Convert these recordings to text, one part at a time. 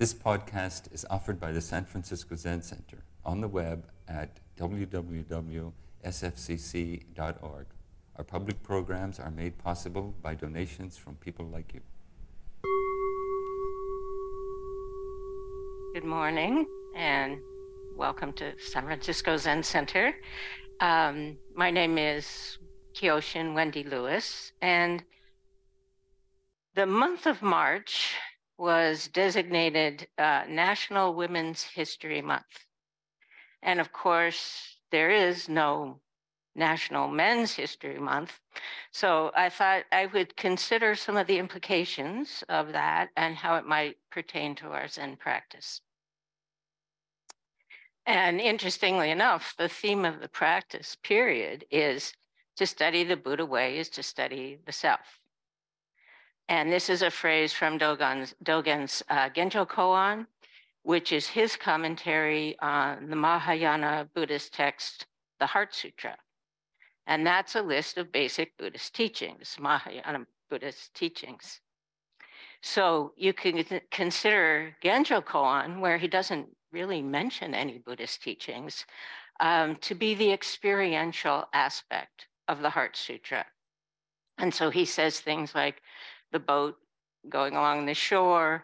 This podcast is offered by the San Francisco Zen Center on the web at www.sfzc.org. Our public programs are made possible by donations from people like you. Good morning and welcome to San Francisco Zen Center. My name is Kyoshin Wendy Lewis, and the month of March was designated National Women's History Month. And of course, there is no National Men's History Month. So I thought I would consider some of the implications of that and how it might pertain to our Zen practice. And interestingly enough, the theme of the practice period is to study the Buddha way is to study the self. And this is a phrase from Dogen's Genjo Koan, which is his commentary on the Mahayana Buddhist text, the Heart Sutra. And that's a list of basic Buddhist teachings, Mahayana Buddhist teachings. So you can consider Genjo Koan, where he doesn't really mention any Buddhist teachings, to be the experiential aspect of the Heart Sutra. And so he says things like, the boat going along the shore,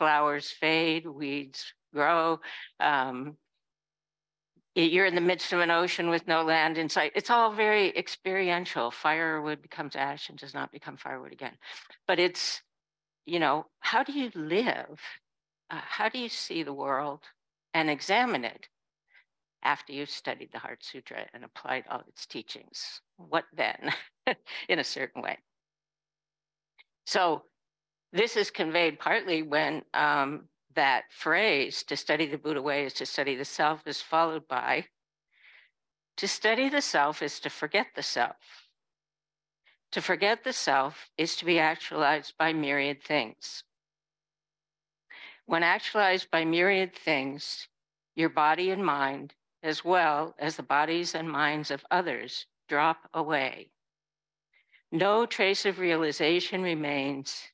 flowers fade, weeds grow. You're in the midst of an ocean with no land in sight. It's all very experiential. Firewood becomes ash and does not become firewood again. But it's, you know, how do you live? How do you see the world and examine it after you've studied the Heart Sutra and applied all its teachings? What then, in a certain way? So this is conveyed partly when that phrase, to study the Buddha way is to study the self, is followed by, to study the self is to forget the self. To forget the self is to be actualized by myriad things. When actualized by myriad things, your body and mind, as well as the bodies and minds of others, drop away. No trace of realization remains,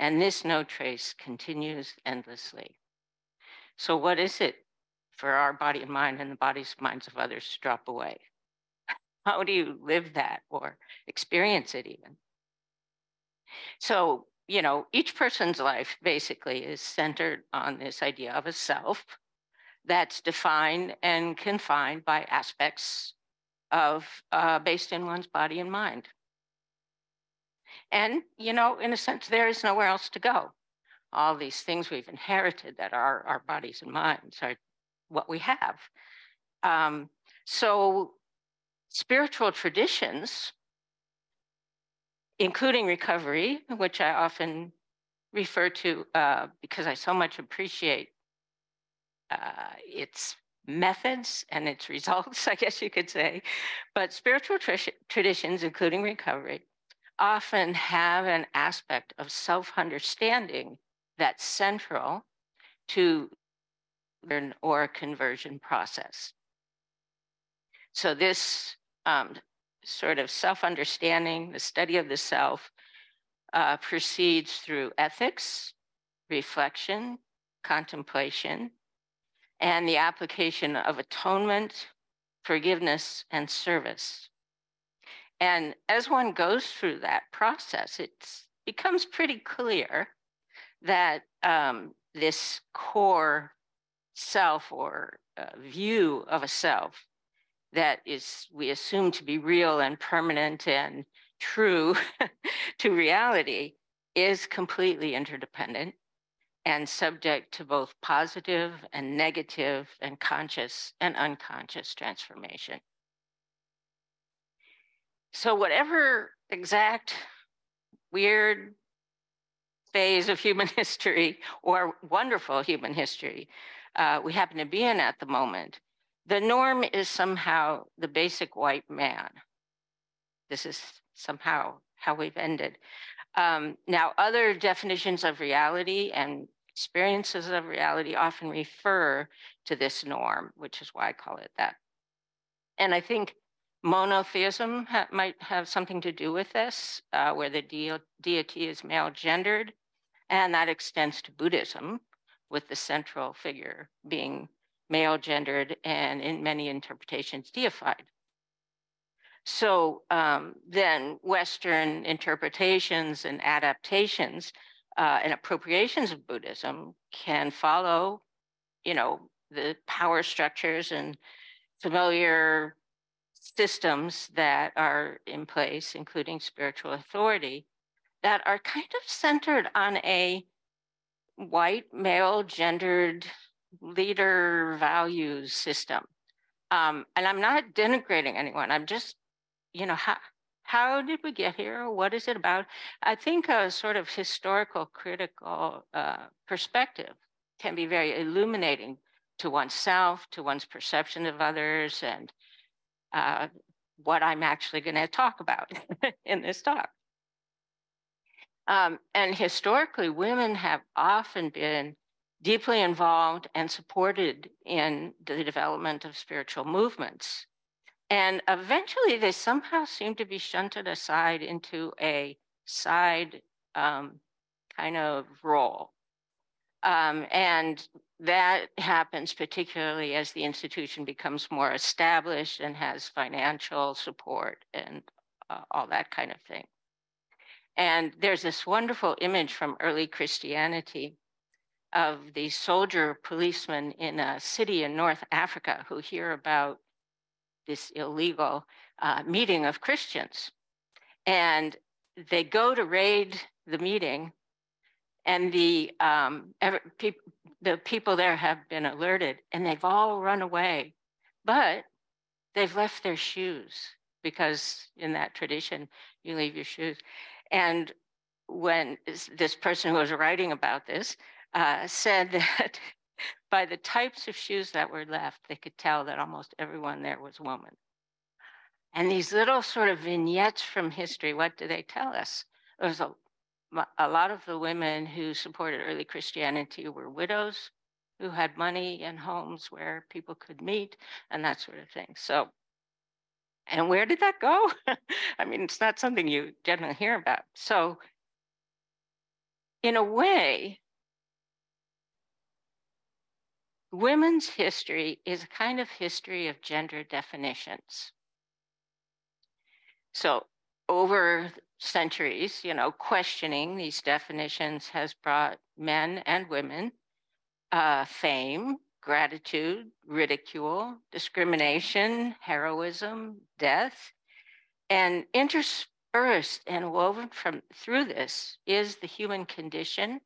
and this no trace continues endlessly. So what is it for our body and mind and the bodies and minds of others to drop away? How do you live that or experience it even? So, you know, each person's life basically is centered on this idea of a self that's defined and confined by aspects of based in one's body and mind. And, you know, in a sense, there is nowhere else to go. All these things we've inherited that are our bodies and minds are what we have. So spiritual traditions, including recovery, which I often refer to because I so much appreciate its methods and its results, I guess you could say, but spiritual traditions, including recovery, often have an aspect of self-understanding that's central to an or conversion process. So this sort of self-understanding, the study of the self, proceeds through ethics, reflection, contemplation, and the application of atonement, forgiveness, and service. And as one goes through that process, it becomes pretty clear that this core self or view of a self that is we assume to be real and permanent and true to reality is completely interdependent and subject to both positive and negative and conscious and unconscious transformation. So whatever exact weird phase of human history or wonderful human history we happen to be in at the moment, the norm is somehow the basic white man. This is somehow how we've ended. Now, other definitions of reality and experiences of reality often refer to this norm, which is why I call it that. And I think monotheism might have something to do with this, where the deity is male-gendered And that extends to Buddhism, with the central figure being male gendered and in many interpretations deified. So then Western interpretations and adaptations and appropriations of Buddhism can follow, you know, the power structures and familiar systems that are in place, including spiritual authority, that are kind of centered on a white male gendered leader values system. And I'm not denigrating anyone. I'm just, you know, how did we get here? What is it about? I think a sort of historical critical perspective can be very illuminating to oneself, to one's perception of others, and what I'm actually going to talk about in this talk. And historically, women have often been deeply involved and supported in the development of spiritual movements. And eventually, they somehow seem to be shunted aside into a side kind of role. And that happens particularly as the institution becomes more established and has financial support and all that kind of thing. And there's this wonderful image from early Christianity of the soldier policeman in a city in North Africa who hear about this illegal meeting of Christians. And they go to raid the meeting, and the people there have been alerted, and they've all run away, but they've left their shoes, because in that tradition, you leave your shoes. And when this person who was writing about this said that by the types of shoes that were left, they could tell that almost everyone there was a woman. And these little sort of vignettes from history, what do they tell us? It was a lot of the women who supported early Christianity were widows who had money and homes where people could meet and that sort of thing. So, and where did that go? I mean, it's not something you generally hear about. So in a way, women's history is a kind of history of gender definitions. So over centuries, you know, questioning these definitions has brought men and women fame, gratitude, ridicule, discrimination, heroism, death, and interspersed and woven through this is the human condition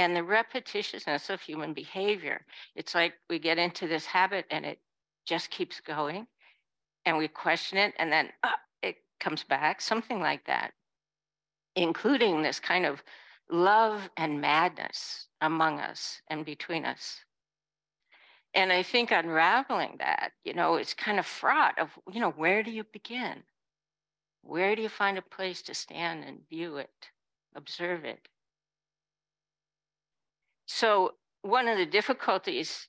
and the repetitiousness of human behavior. It's like we get into this habit and it just keeps going, and we question it, and then it comes back, something like that, including this kind of love and madness among us and between us. And I think unraveling that, you know, it's kind of fraught of, you know, where do you begin? Where do you find a place to stand and view it, observe it? So one of the difficulties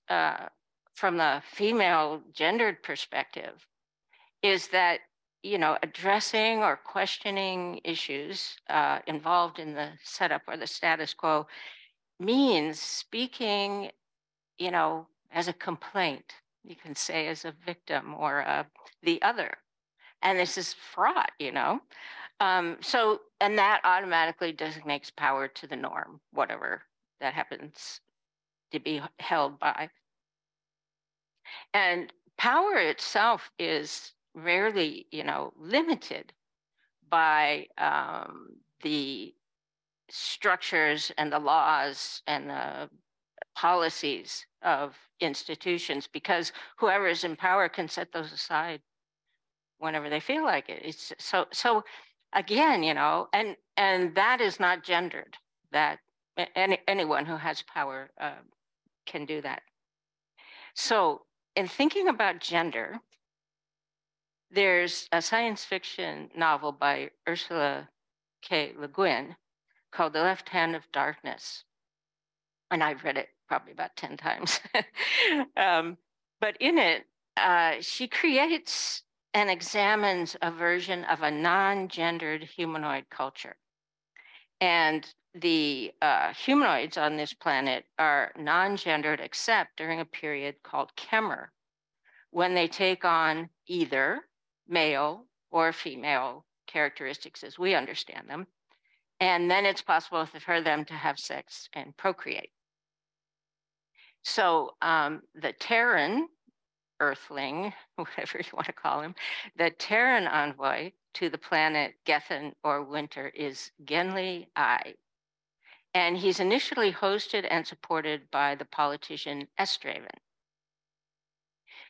from the female gendered perspective is that, you know, addressing or questioning issues involved in the setup or the status quo means speaking, you know, as a complaint, you can say as a victim or the other. And this is fraught, you know? So, and that automatically designates power to the norm, whatever that happens to be held by. And power itself is rarely, you know, limited by the structures and the laws and the policies of institutions, because whoever is in power can set those aside whenever they feel like it. It's so again, you know, and that is not gendered, that anyone who has power can do that. So in thinking about gender, there's a science fiction novel by Ursula K. Le Guin called The Left Hand of Darkness. And I've read it probably about 10 times. But in it, she creates and examines a version of a non-gendered humanoid culture. And the humanoids on this planet are non-gendered except during a period called Kemmer, when they take on either male or female characteristics as we understand them. And then it's possible for them to have sex and procreate. So the Terran earthling, whatever you want to call him, the Terran envoy to the planet Gethen or Winter is Genly Ai. And he's initially hosted and supported by the politician Estraven.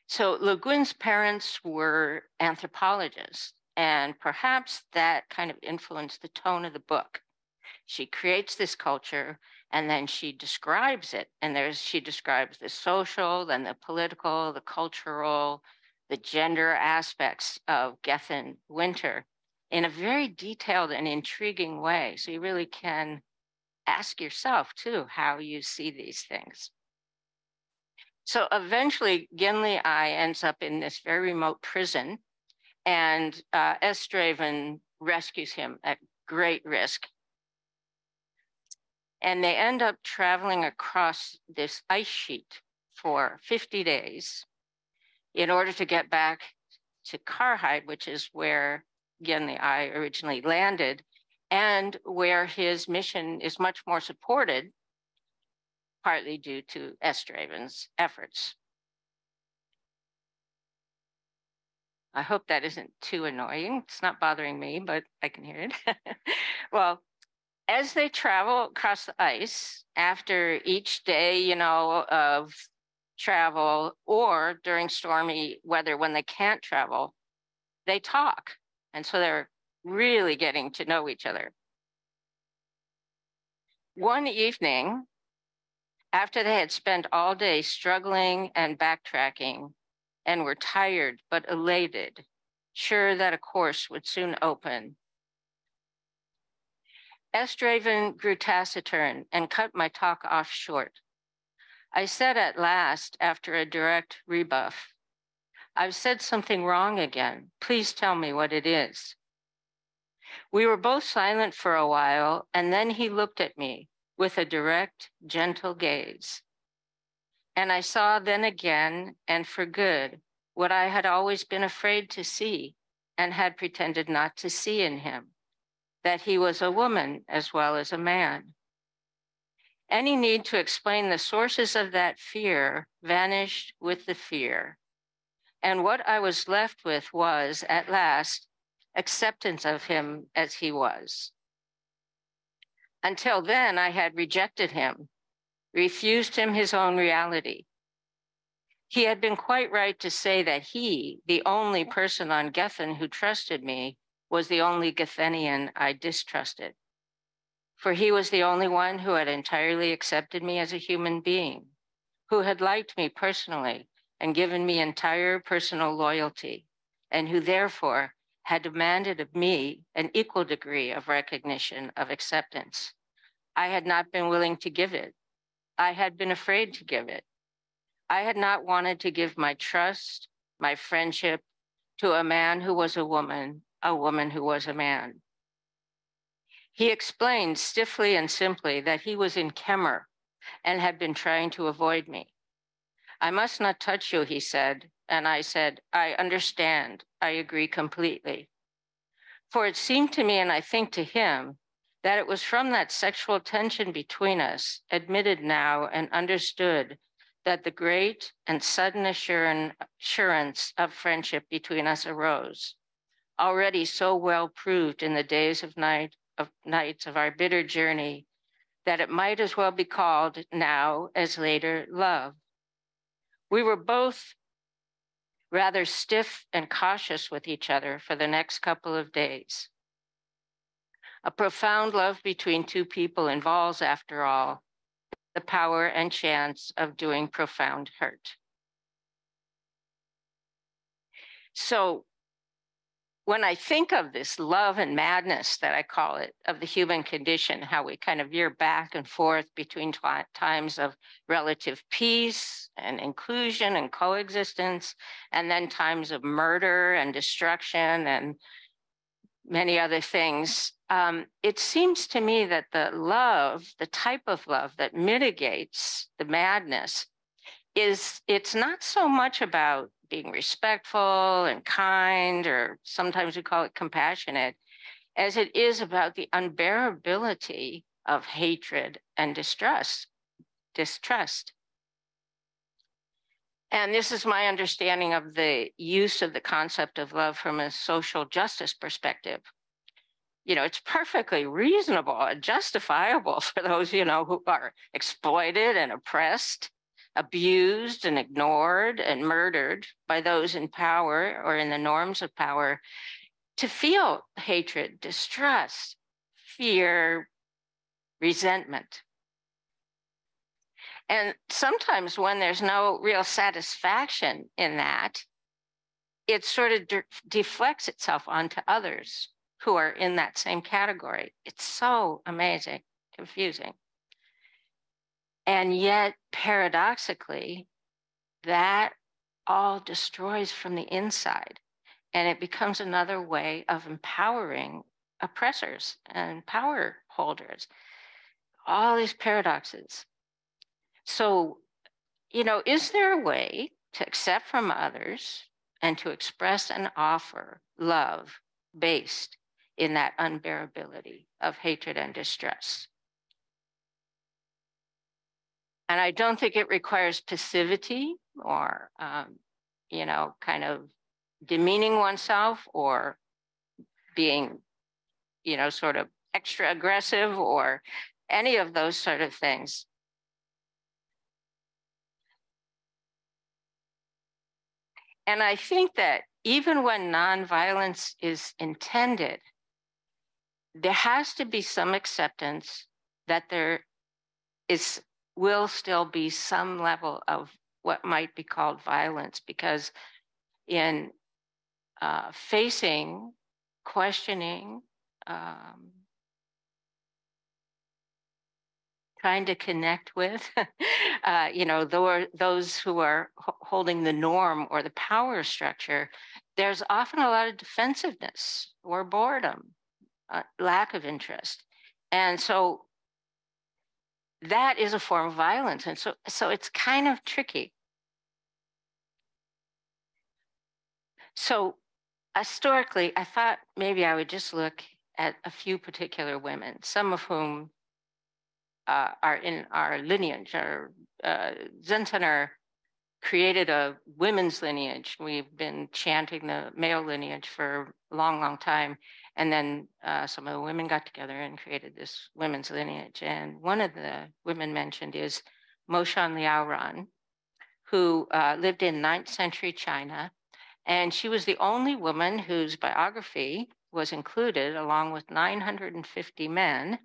So Le Guin's parents were anthropologists, and perhaps that kind of influenced the tone of the book. She creates this culture, and then she describes it. And she describes the social, then the political, the cultural, the gender aspects of Gethen Winter in a very detailed and intriguing way. So you really can ask yourself, too, how you see these things. So eventually, Genly Ai ends up in this very remote prison, and Estraven rescues him at great risk. And they end up traveling across this ice sheet for 50 days in order to get back to Karhide, which is where Genly Ai originally landed, and where his mission is much more supported, partly due to Estraven's efforts. I hope that isn't too annoying. It's not bothering me, but I can hear it. Well, as they travel across the ice, after each day, of travel or during stormy weather when they can't travel, they talk. And so they're really getting to know each other. One evening, after they had spent all day struggling and backtracking and were tired but elated, sure that a course would soon open, Estraven grew taciturn and cut my talk off short. I said at last, after a direct rebuff, "I've said something wrong again. Please tell me what it is." We were both silent for a while, and then he looked at me with a direct, gentle gaze. And I saw then again, and for good, what I had always been afraid to see and had pretended not to see in him, that he was a woman as well as a man. Any need to explain the sources of that fear vanished with the fear. And what I was left with was, at last, acceptance of him as he was. Until then, I had rejected him, refused him his own reality. He had been quite right to say that he, the only person on Gethen who trusted me, was the only Gethenian I distrusted. For he was the only one who had entirely accepted me as a human being, who had liked me personally and given me entire personal loyalty, and who therefore had demanded of me an equal degree of recognition of acceptance. I had not been willing to give it. I had been afraid to give it. I had not wanted to give my trust, my friendship, to a man who was a woman who was a man. He explained stiffly and simply that he was in Kemmer and had been trying to avoid me. "I must not touch you," he said. And I said, "I understand. I agree completely." For it seemed to me, and I think to him, that it was from that sexual tension between us, admitted now and understood, that the great and sudden assurance of friendship between us arose, already so well proved in the days of nights of our bitter journey, that it might as well be called, now as later, love. We were both rather stiff and cautious with each other for the next couple of days. A profound love between two people involves, after all, the power and chance of doing profound hurt. So when I think of this love and madness, that I call it, of the human condition, how we kind of veer back and forth between times of relative peace and inclusion and coexistence, and then times of murder and destruction and many other things, It seems to me that the love, the type of love that mitigates the madness is, it's not so much about being respectful and kind, or sometimes we call it compassionate, as it is about the unbearability of hatred and distrust. And this is my understanding of the use of the concept of love from a social justice perspective. You know, it's perfectly reasonable and justifiable for those, you know, who are exploited and oppressed, abused and ignored and murdered by those in power or in the norms of power, to feel hatred, distrust, fear, resentment. And sometimes when there's no real satisfaction in that, it sort of deflects itself onto others who are in that same category. It's so amazing, confusing. And yet, paradoxically, that all destroys from the inside, and it becomes another way of empowering oppressors and power holders. All these paradoxes. So, you know, is there a way to accept from others and to express and offer love based in that unbearability of hatred and distress? And I don't think it requires passivity or, you know, kind of demeaning oneself or being, you know, sort of extra aggressive or any of those sort of things. And I think that even when nonviolence is intended, there has to be some acceptance that there will still be some level of what might be called violence, because in facing, questioning, trying to connect with, you know, those who are holding the norm or the power structure, there's often a lot of defensiveness or boredom, lack of interest. And so that is a form of violence. And so it's kind of tricky. So historically, I thought maybe I would just look at a few particular women, some of whom are in our lineage. Our Zen Center created a women's lineage. We've been chanting the male lineage for a long, long time. And then some of the women got together and created this women's lineage. And one of the women mentioned is Mo Shan Liao Ran, who lived in 9th century China. And she was the only woman whose biography was included, along with 950 men,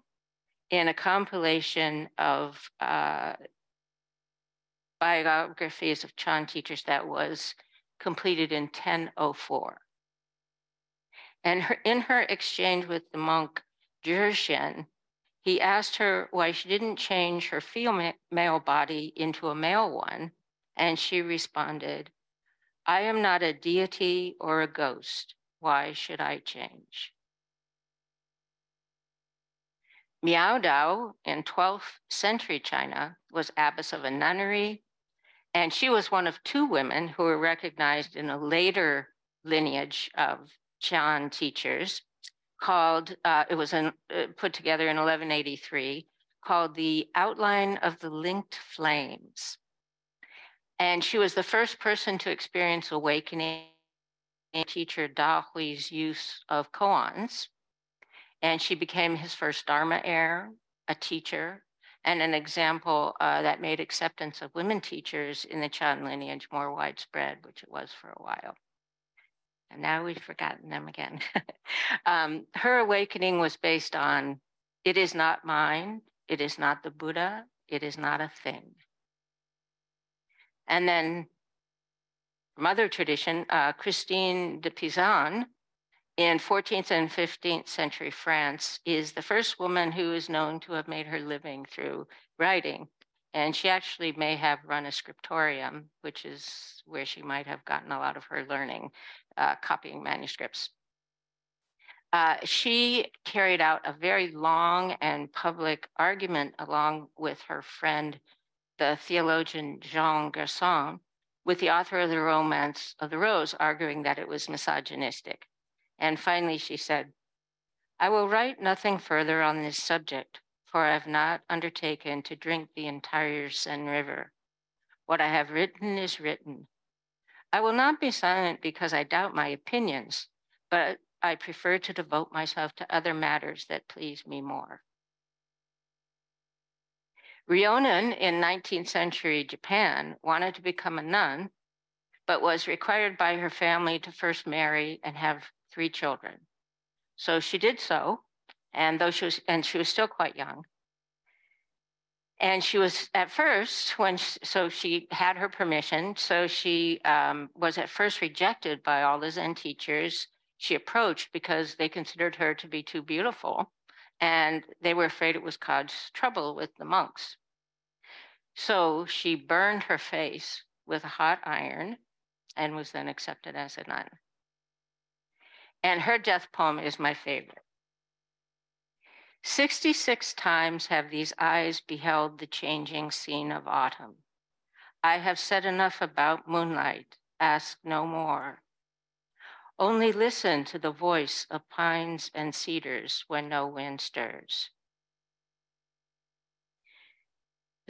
in a compilation of biographies of Chan teachers that was completed in 1004. And in her exchange with the monk Jean, he asked her why she didn't change her female body into a male one. And she responded, "I am not a deity or a ghost. Why should I change?" Miao Dao in 12th century China was abbess of a nunnery, and she was one of two women who were recognized in a later lineage of Chan teachers called, it was put together in 1183, called the Outline of the Linked Flames. And she was the first person to experience awakening teacher Da Hui's use of koans. And she became his first Dharma heir, a teacher, and an example that made acceptance of women teachers in the Chan lineage more widespread, which it was for a while. And now we've forgotten them again. Her awakening was based on, it is not mine, it is not the Buddha, it is not a thing. And then from other tradition, Christine de Pizan in 14th and 15th century France is the first woman who is known to have made her living through writing. And she actually may have run a scriptorium, which is where she might have gotten a lot of her learning, copying manuscripts. She carried out a very long and public argument along with her friend, the theologian Jean Gerson, with the author of The Romance of the Rose, arguing that it was misogynistic. And finally, she said, "I will write nothing further on this subject, for I have not undertaken to drink the entire Sen River. What I have written is written. I will not be silent because I doubt my opinions, but I prefer to devote myself to other matters that please me more." Ryonen in 19th century Japan wanted to become a nun, but was required by her family to first marry and have 3 children. So she did so, and though she was still quite young. And she was at first, so she had her permission, so she was at first rejected by all the Zen teachers she approached because they considered her to be too beautiful, and they were afraid it would cause trouble with the monks. So she burned her face with a hot iron and was then accepted as a nun. And her death poem is my favorite. 66 times have these eyes beheld the changing scene of autumn. I have said enough about moonlight, ask no more. Only listen to the voice of pines and cedars when no wind stirs.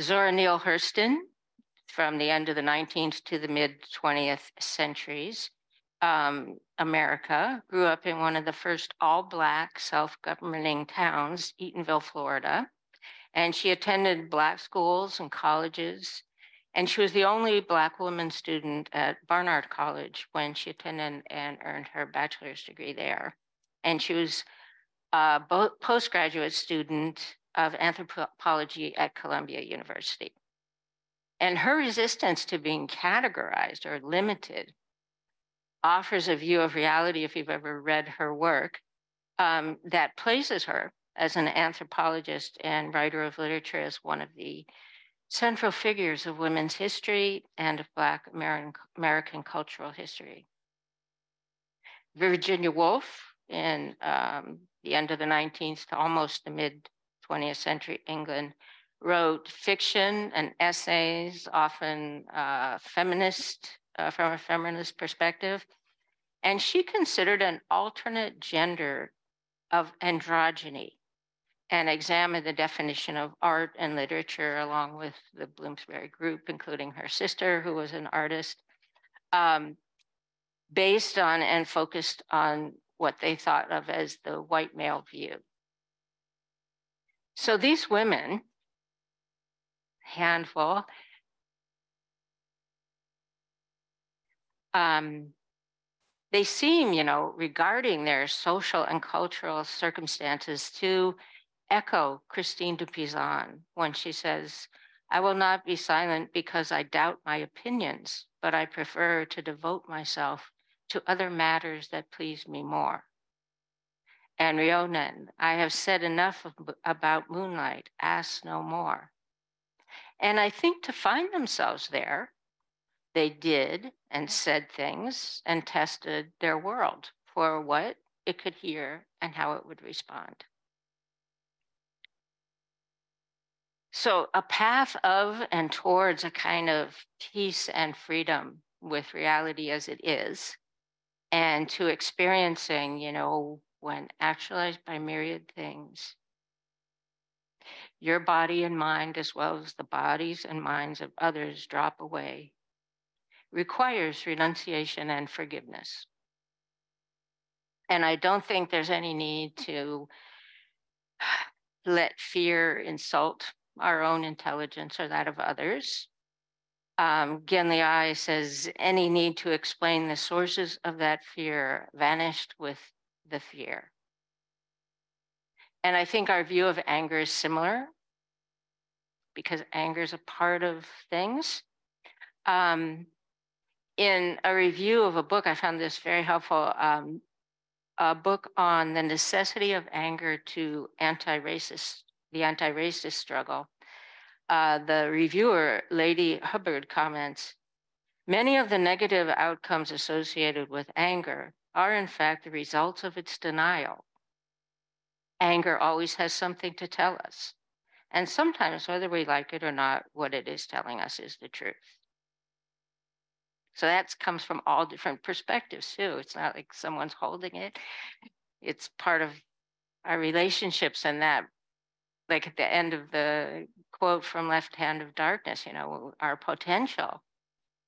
Zora Neale Hurston, from the end of the 19th to the mid-20th centuries, America, grew up in one of the first all-Black self-governing towns, Eatonville, Florida, and she attended Black schools and colleges, and she was the only Black woman student at Barnard College when she attended and earned her bachelor's degree there. And she was a postgraduate student of anthropology at Columbia University. And her resistance to being categorized or limited offers a view of reality, if you've ever read her work, that places her as an anthropologist and writer of literature as one of the central figures of women's history and of Black American cultural history. Virginia Woolf, in the end of the 19th to almost the mid-20th century England, wrote fiction and essays, often feminist, from a feminist perspective, and she considered an alternate gender of androgyny and examined the definition of art and literature along with the Bloomsbury group, including her sister, who was an artist, based on and focused on what they thought of as the white male view. So these women, handful, they seem, regarding their social and cultural circumstances, to echo Christine de Pizan when she says, "I will not be silent because I doubt my opinions, but I prefer to devote myself to other matters that please me more." And Ryonen, "I have said enough about moonlight, ask no more." And I think to find themselves there, they did and said things and tested their world for what it could hear and how it would respond. So a path of and towards a kind of peace and freedom with reality as it is, and to experiencing, when actualized by myriad things, your body and mind, as well as the bodies and minds of others, drop away, requires renunciation and forgiveness. And I don't think there's any need to let fear insult our own intelligence or that of others. Genly Ai says, any need to explain the sources of that fear vanished with the fear. And I think our view of anger is similar, because anger is a part of things. In a review of a book, I found this very helpful, a book on the necessity of anger to the anti-racist struggle. The reviewer, Lady Hubbard, comments, "Many of the negative outcomes associated with anger are in fact the results of its denial anger always has something to tell us. And sometimes, whether we like it or not, what it is telling us is the truth. So that comes from all different perspectives too. It's not like someone's holding it. It's part of our relationships, and that, like at the end of the quote from Left Hand of Darkness, you know, our potential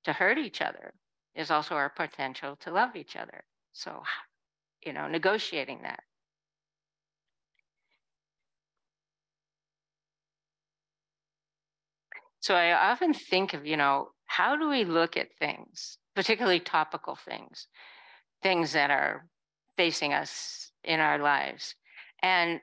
to hurt each other is also our potential to love each other. So, you know, negotiating that. So I often think of, you know, how do we look at things, particularly topical things, things that are facing us in our lives? And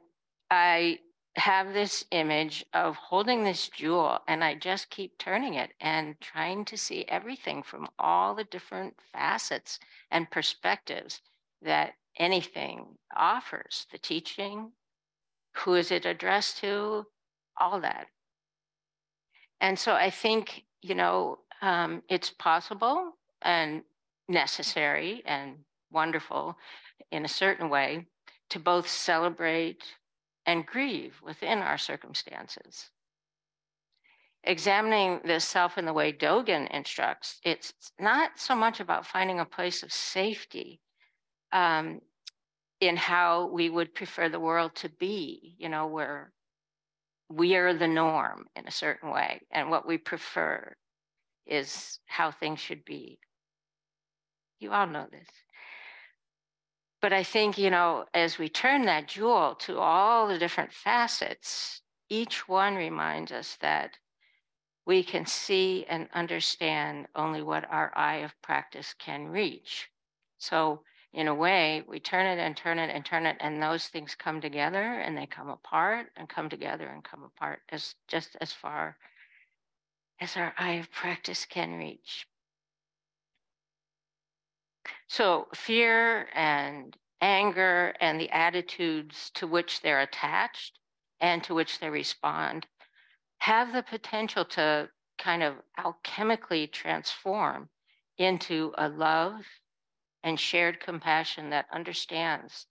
I have this image of holding this jewel, and I just keep turning it and trying to see everything from all the different facets and perspectives that anything offers, the teaching, who is it addressed to, all that. And so I think, you know, it's possible and necessary and wonderful in a certain way to both celebrate and grieve within our circumstances. Examining the self in the way Dogen instructs, it's not so much about finding a place of safety in how we would prefer the world to be, you know, where we are the norm in a certain way, and what we prefer is how things should be. You all know this. But I think, you know, as we turn that jewel to all the different facets, each one reminds us that we can see and understand only what our eye of practice can reach. So in a way, we turn it and turn it and turn it, and those things come together and they come apart and come together and come apart, as just as far as our eye of practice can reach. So fear and anger and the attitudes to which they're attached and to which they respond have the potential to kind of alchemically transform into a love and shared compassion that understands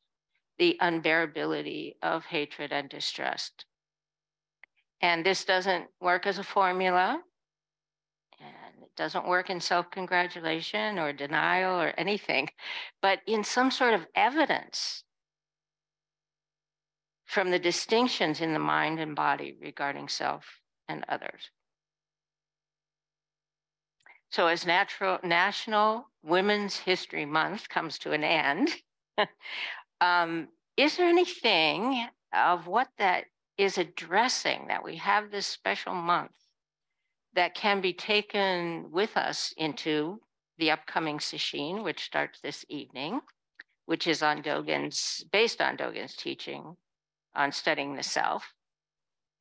the unbearability of hatred and distrust. And this doesn't work as a formula, and it doesn't work in self-congratulation or denial or anything, but in some sort of evidence from the distinctions in the mind and body regarding self and others. So as National Women's History Month comes to an end, is there anything of what that is addressing, that we have this special month, that can be taken with us into the upcoming Sashin, which starts this evening, which is on Dogen's, based on Dogen's teaching on studying the self,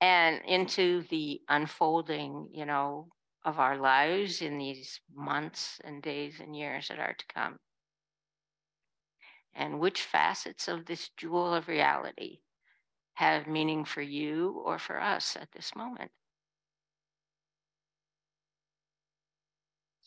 and into the unfolding, you know, of our lives in these months and days and years that are to come? And which facets of this jewel of reality have meaning for you or for us at this moment?